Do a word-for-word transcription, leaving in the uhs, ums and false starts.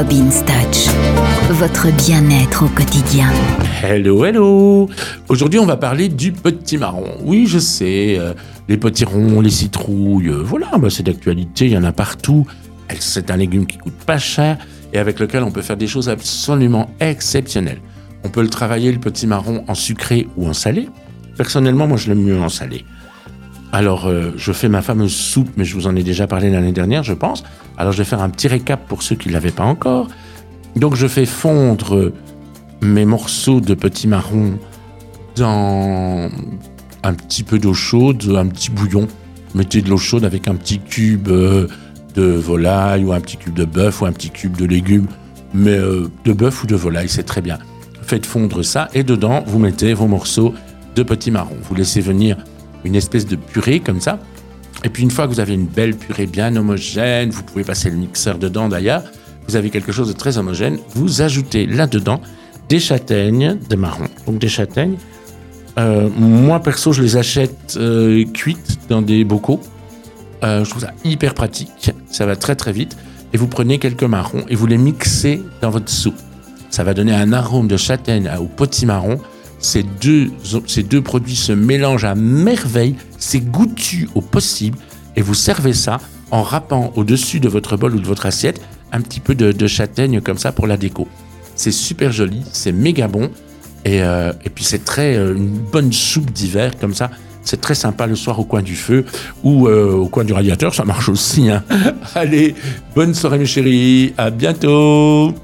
Robin's Touch, votre bien-être au quotidien. Hello, hello. Aujourd'hui, on va parler du petit marron. Oui, je sais, euh, les potirons, les citrouilles, euh, voilà, bah, c'est d'actualité, il y en a partout. C'est un légume qui coûte pas cher et avec lequel on peut faire des choses absolument exceptionnelles. On peut le travailler, le petit marron, en sucré ou en salé. Personnellement, moi, je l'aime mieux en salé. Alors, euh, je fais ma fameuse soupe, mais je vous en ai déjà parlé l'année dernière, je pense. Alors, je vais faire un petit récap pour ceux qui ne l'avaient pas encore. Donc, je fais fondre mes morceaux de petits marrons dans un petit peu d'eau chaude, un petit bouillon. Mettez de l'eau chaude avec un petit cube euh, de volaille ou un petit cube de bœuf ou un petit cube de légumes. Mais euh, de bœuf ou de volaille, c'est très bien. Faites fondre ça et dedans, vous mettez vos morceaux de petits marrons. Vous laissez venir une espèce de purée comme ça. Et puis une fois que vous avez une belle purée bien homogène, vous pouvez passer le mixeur dedans d'ailleurs, vous avez quelque chose de très homogène, vous ajoutez là-dedans des châtaignes, des marrons, donc des châtaignes. Euh, moi perso, je les achète euh, cuites dans des bocaux. Euh, je trouve ça hyper pratique, ça va très très vite. Et vous prenez quelques marrons et vous les mixez dans votre soupe. Ça va donner un arôme de châtaigne au potimarron. Ces deux, ces deux produits se mélangent à merveille, c'est goûtu au possible, et vous servez ça en râpant au-dessus de votre bol ou de votre assiette un petit peu de, de châtaigne comme ça pour la déco. C'est super joli, c'est méga bon, et, euh, et puis c'est très euh, une bonne soupe d'hiver comme ça. C'est très sympa le soir au coin du feu ou euh, au coin du radiateur, ça marche aussi. Hein. Allez, bonne soirée mes chéris, à bientôt.